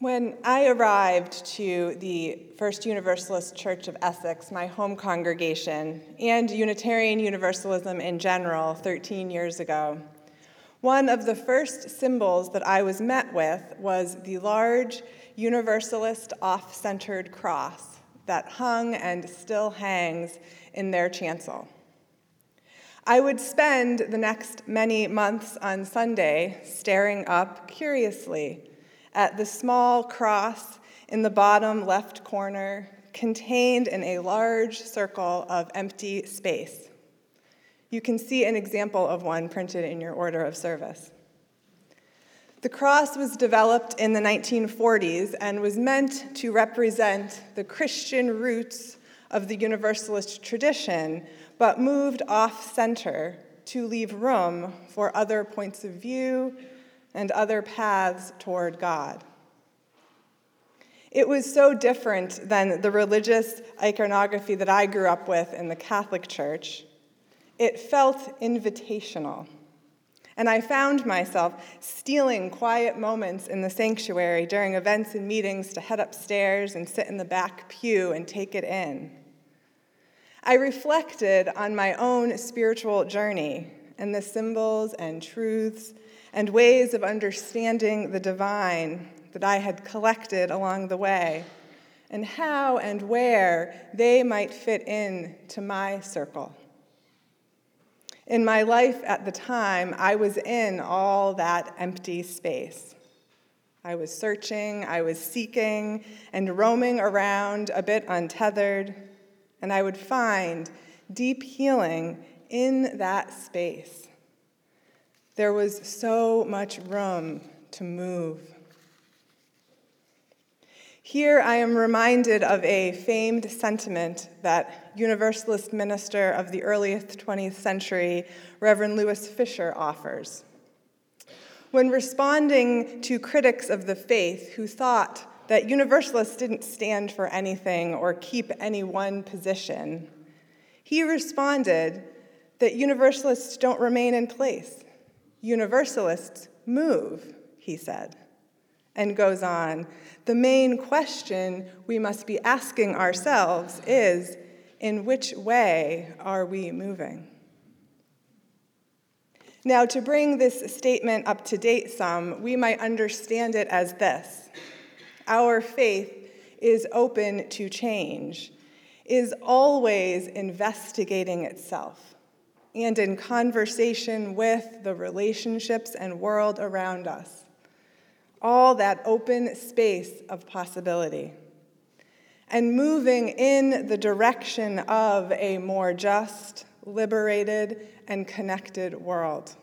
When I arrived to the First Universalist Church of Essex, my home congregation, and Unitarian Universalism in general 13 years ago, one of the first symbols that I was met with was the large Universalist off-centered cross that hung and still hangs in their chancel. I would spend the next many months on Sunday staring up curiously at the small cross in the bottom left corner, contained in a large circle of empty space. You can see an example of one printed in your order of service. The cross was developed in the 1940s and was meant to represent the Christian roots of the Universalist tradition, but moved off-center to leave room for other points of view and other paths toward God. It was so different than the religious iconography that I grew up with in the Catholic Church. It felt invitational, and I found myself stealing quiet moments in the sanctuary during events and meetings to head upstairs and sit in the back pew and take it in. I reflected on my own spiritual journey and the symbols and truths and ways of understanding the divine that I had collected along the way, and how and where they might fit in to my circle. In my life at the time, I was in all that empty space. I was searching, I was seeking, and roaming around a bit untethered, and I would find deep healing in that space. There was so much room to move. Here I am reminded of a famed sentiment that Universalist minister of the earliest 20th century, Reverend Louis Fisher, offers. When responding to critics of the faith who thought that Universalists didn't stand for anything or keep any one position, he responded that Universalists don't remain in place. Universalists move, he said, and goes on, the main question we must be asking ourselves is, in which way are we moving? Now, to bring this statement up to date some, we might understand it as this: our faith is open to change, is always investigating itself, and in conversation with the relationships and world around us. All that open space of possibility. And moving in the direction of a more just, liberated, and connected world.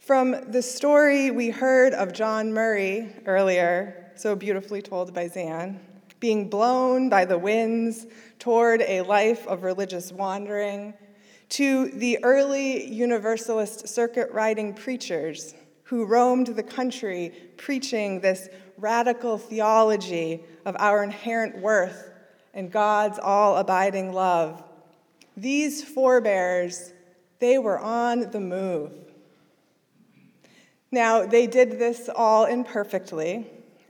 From the story we heard of John Murray earlier, so beautifully told by Zan, being blown by the winds toward a life of religious wandering, to the early Universalist circuit-riding preachers who roamed the country preaching this radical theology of our inherent worth and God's all-abiding love. These forebears, they were on the move. Now, they did this all imperfectly,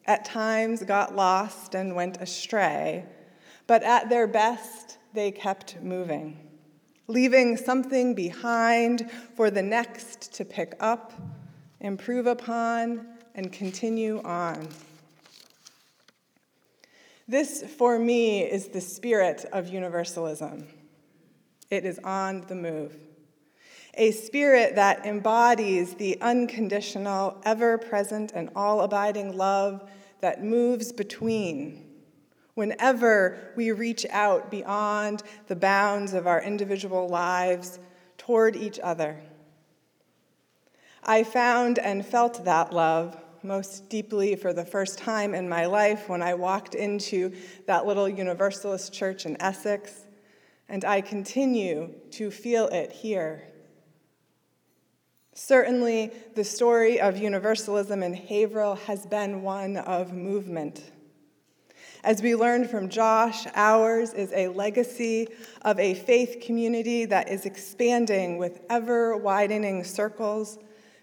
at times got lost and went astray, but at their best, they kept moving, leaving something behind for the next to pick up, improve upon, and continue on. This, for me, is the spirit of Universalism. It is on the move. A spirit that embodies the unconditional, ever-present, and all-abiding love that moves between, whenever we reach out beyond the bounds of our individual lives toward each other. I found and felt that love most deeply for the first time in my life when I walked into that little Universalist church in Essex, and I continue to feel it here. Certainly, the story of Universalism in Haverhill has been one of movement. As we learned from Josh, ours is a legacy of a faith community that is expanding with ever-widening circles,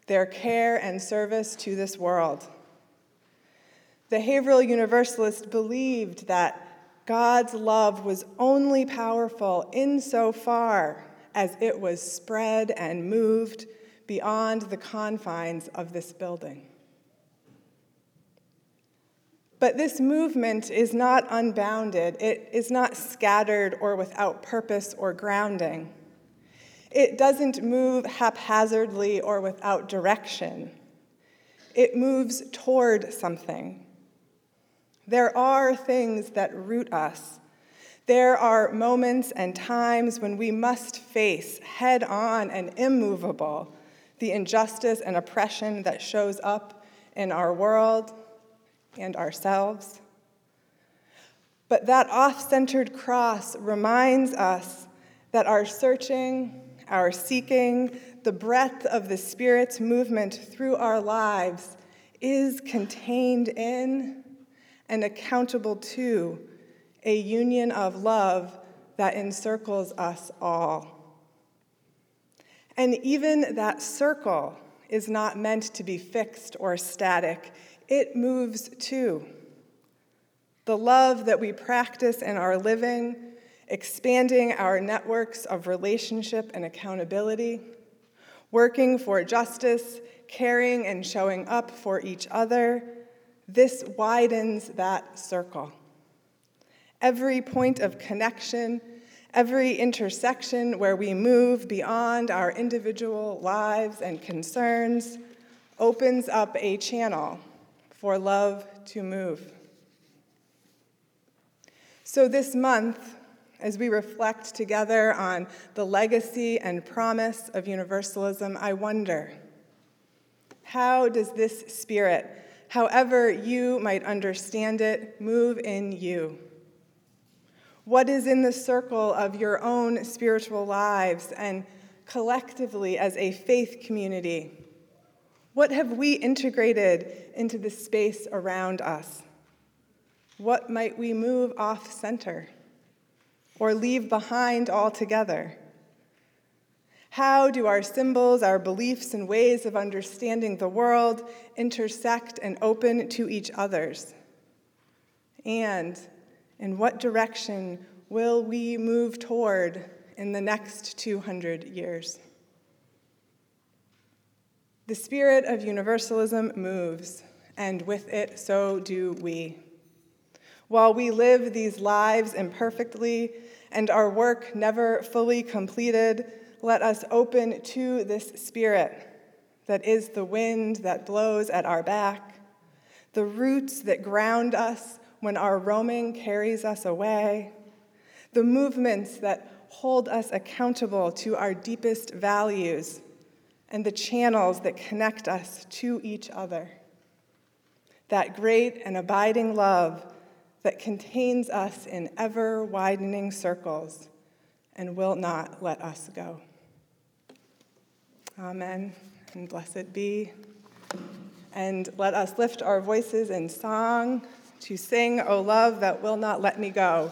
their care and service to this world. The Haverhill Universalist believed that God's love was only powerful insofar as it was spread and moved beyond the confines of this building. But this movement is not unbounded. It is not scattered or without purpose or grounding. It doesn't move haphazardly or without direction. It moves toward something. There are things that root us. There are moments and times when we must face head-on and immovable the injustice and oppression that shows up in our world and ourselves. But that off-centered cross reminds us that our searching, our seeking, the breadth of the Spirit's movement through our lives is contained in and accountable to a union of love that encircles us all. And even that circle is not meant to be fixed or static. It moves too. The love that we practice in our living, expanding our networks of relationship and accountability, working for justice, caring and showing up for each other, this widens that circle. Every point of connection, every intersection where we move beyond our individual lives and concerns opens up a channel for love to move. So this month, as we reflect together on the legacy and promise of Universalism, I wonder, how does this spirit, however you might understand it, move in you? What is in the circle of your own spiritual lives and collectively as a faith community? What have we integrated into the space around us? What might we move off center or leave behind altogether? How do our symbols, our beliefs, and ways of understanding the world intersect and open to each other's? And in what direction will we move toward in the next 200 years? The spirit of Universalism moves, and with it, so do we. While we live these lives imperfectly and our work never fully completed, let us open to this spirit that is the wind that blows at our back, the roots that ground us when our roaming carries us away, the movements that hold us accountable to our deepest values, and the channels that connect us to each other. That great and abiding love that contains us in ever-widening circles and will not let us go. Amen, and blessed be. And let us lift our voices in song to sing, O love that will not let me go.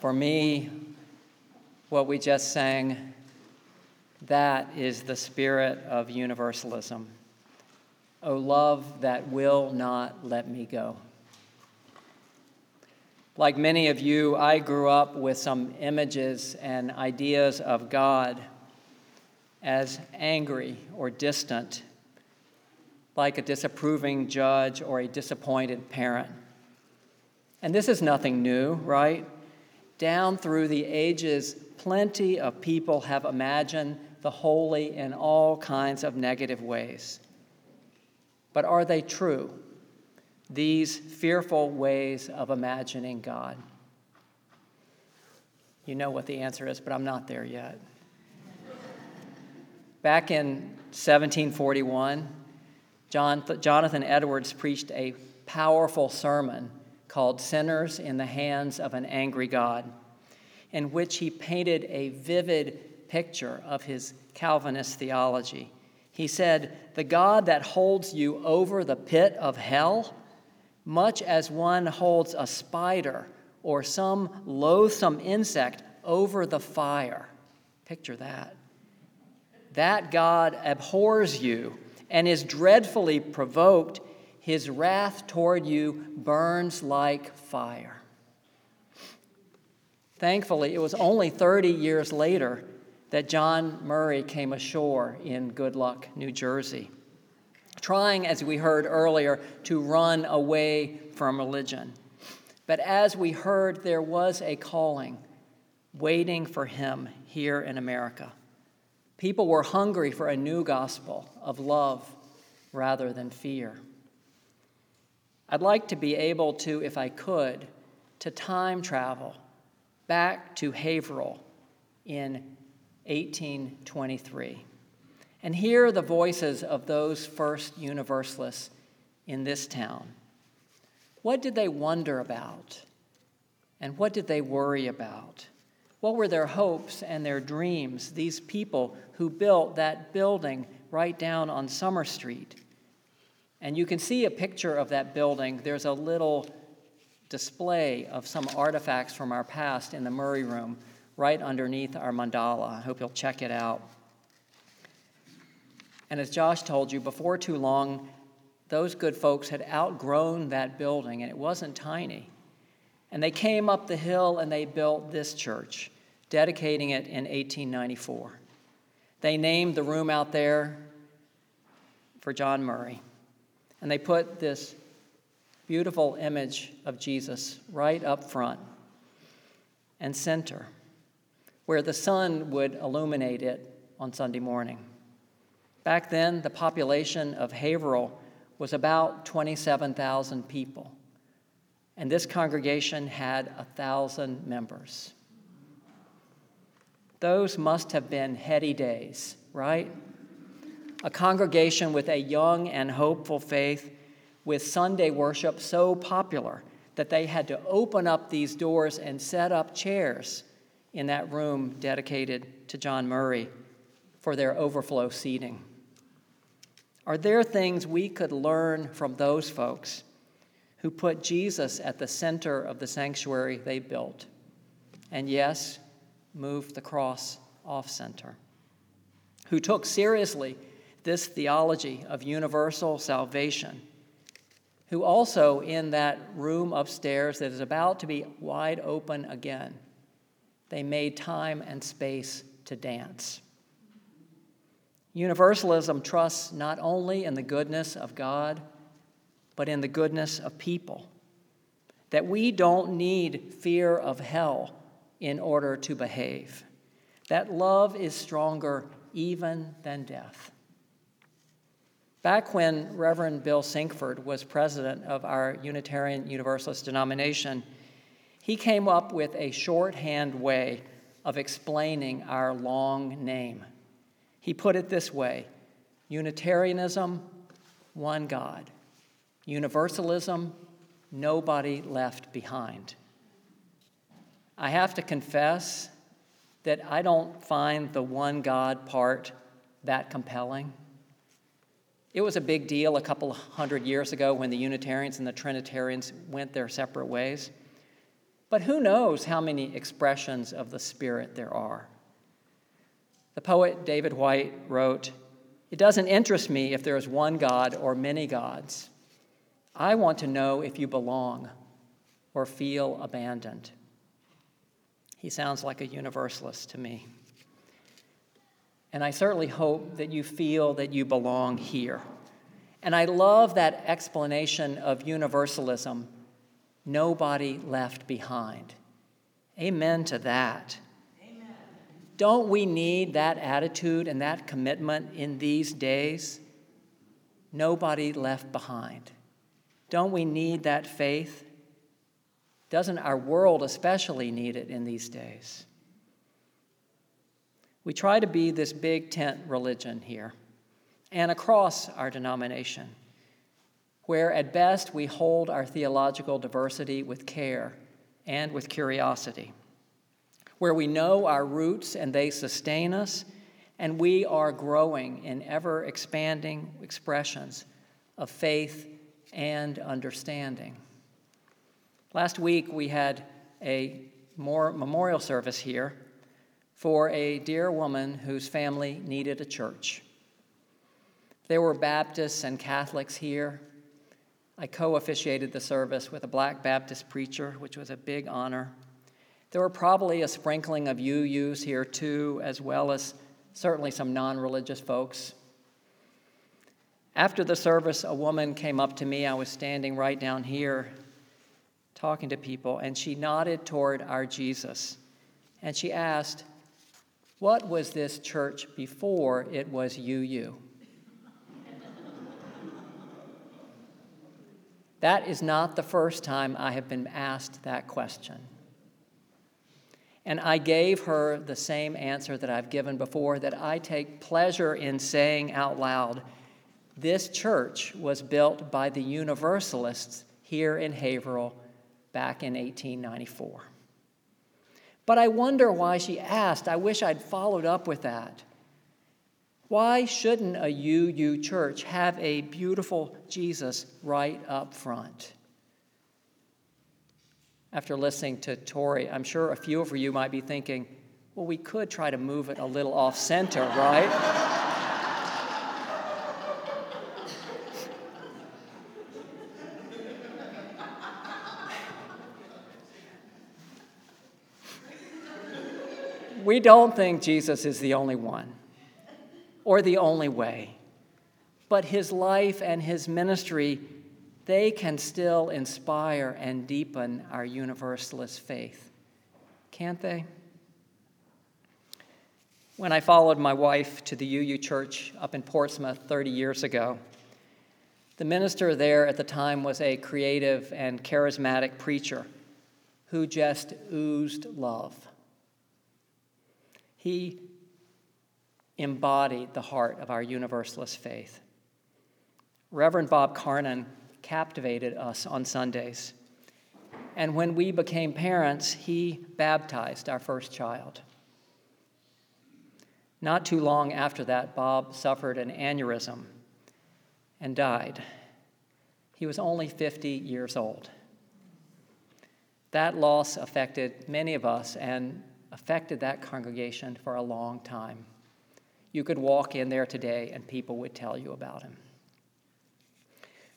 For me, what we just sang, that is the spirit of universalism. O love that will not let me go. Like many of you, I grew up with some images and ideas of God as angry or distant, like a disapproving judge or a disappointed parent. And this is nothing new, right? Down through the ages, plenty of people have imagined the holy in all kinds of negative ways. But are they true, these fearful ways of imagining God? You know what the answer is, but I'm not there yet. Back in 1741, Jonathan Edwards preached a powerful sermon called Sinners in the Hands of an Angry God, in which he painted a vivid picture of his Calvinist theology. He said, "The God that holds you over the pit of hell, much as one holds a spider or some loathsome insect over the fire." Picture that. "That God abhors you and is dreadfully provoked. His wrath toward you burns like fire." Thankfully, it was only 30 years later that John Murray came ashore in Good Luck, New Jersey, trying, as we heard earlier, to run away from religion. But as we heard, there was a calling waiting for him here in America. People were hungry for a new gospel of love rather than fear. I'd like to be able to, if I could, to time travel back to Haverhill in 1823 and hear the voices of those first Universalists in this town. What did they wonder about? And what did they worry about? What were their hopes and their dreams, these people who built that building right down on Summer Street? And you can see a picture of that building. There's a little display of some artifacts from our past in the Murray Room right underneath our mandala. I hope you'll check it out. And as Josh told you, before too long, those good folks had outgrown that building, and it wasn't tiny. And they came up the hill and they built this church, dedicating it in 1894. They named the room out there for John Murray. And they put this beautiful image of Jesus right up front and center, where the sun would illuminate it on Sunday morning. Back then, the population of Haverhill was about 27,000 people, and this congregation had 1,000 members. Those must have been heady days, right? A congregation with a young and hopeful faith, with Sunday worship so popular that they had to open up these doors and set up chairs in that room dedicated to John Murray for their overflow seating. Are there things we could learn from those folks who put Jesus at the center of the sanctuary they built? And yes, moved the cross off center. Who took seriously this theology of universal salvation, who also in that room upstairs that is about to be wide open again, they made time and space to dance. Universalism trusts not only in the goodness of God, but in the goodness of people, that we don't need fear of hell in order to behave, that love is stronger even than death. Back when Reverend Bill Sinkford was president of our Unitarian Universalist denomination, he came up with a shorthand way of explaining our long name. He put it this way: Unitarianism, one God. Universalism, nobody left behind. I have to confess that I don't find the one God part that compelling. It was a big deal a couple hundred years ago when the Unitarians and the Trinitarians went their separate ways. But who knows how many expressions of the Spirit there are? The poet David White wrote, "It doesn't interest me if there is one God or many gods. I want to know if you belong or feel abandoned." He sounds like a universalist to me. And I certainly hope that you feel that you belong here. And I love that explanation of universalism, nobody left behind. Amen to that. Amen. Don't we need that attitude and that commitment in these days? Nobody left behind. Don't we need that faith? Doesn't our world especially need it in these days? We try to be this big tent religion here and across our denomination, where at best we hold our theological diversity with care and with curiosity, where we know our roots and they sustain us, and we are growing in ever-expanding expressions of faith and understanding. Last week we had a memorial service here for a dear woman whose family needed a church. There were Baptists and Catholics here. I co-officiated the service with a Black Baptist preacher, which was a big honor. There were probably a sprinkling of UUs here too, as well as certainly some non-religious folks. After the service, a woman came up to me. I was standing right down here talking to people, and she nodded toward our Jesus. And she asked, "What was this church before it was UU?" That is not the first time I have been asked that question. And I gave her the same answer that I've given before, that I take pleasure in saying out loud, this church was built by the Universalists here in Haverhill back in 1894. But I wonder why she asked. I wish I'd followed up with that. Why shouldn't a UU church have a beautiful Jesus right up front? After listening to Tori, I'm sure a few of you might be thinking, well, we could try to move it a little off center, right? We don't think Jesus is the only one or the only way, but his life and his ministry, they can still inspire and deepen our universalist faith, can't they? When I followed my wife to the UU Church up in Portsmouth 30 years ago, the minister there at the time was a creative and charismatic preacher who just oozed love. He embodied the heart of our universalist faith. Reverend Bob Carnan captivated us on Sundays. And when we became parents, he baptized our first child. Not too long after that, Bob suffered an aneurysm and died. He was only 50 years old. That loss affected many of us and affected that congregation for a long time. You could walk in there today and people would tell you about him.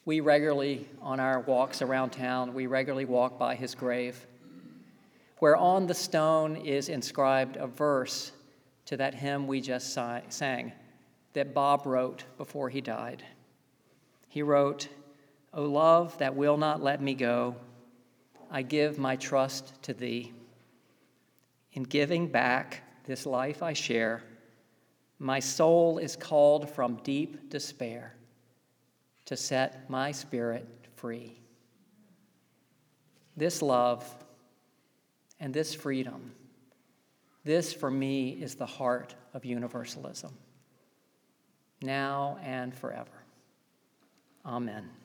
We regularly, on our walks around town, we regularly walk by his grave, where on the stone is inscribed a verse to that hymn we just sang that Bob wrote before he died. He wrote, "O love that will not let me go, I give my trust to thee. In giving back this life I share, my soul is called from deep despair to set my spirit free. This love and this freedom, this for me is the heart of universalism, now and forever. Amen."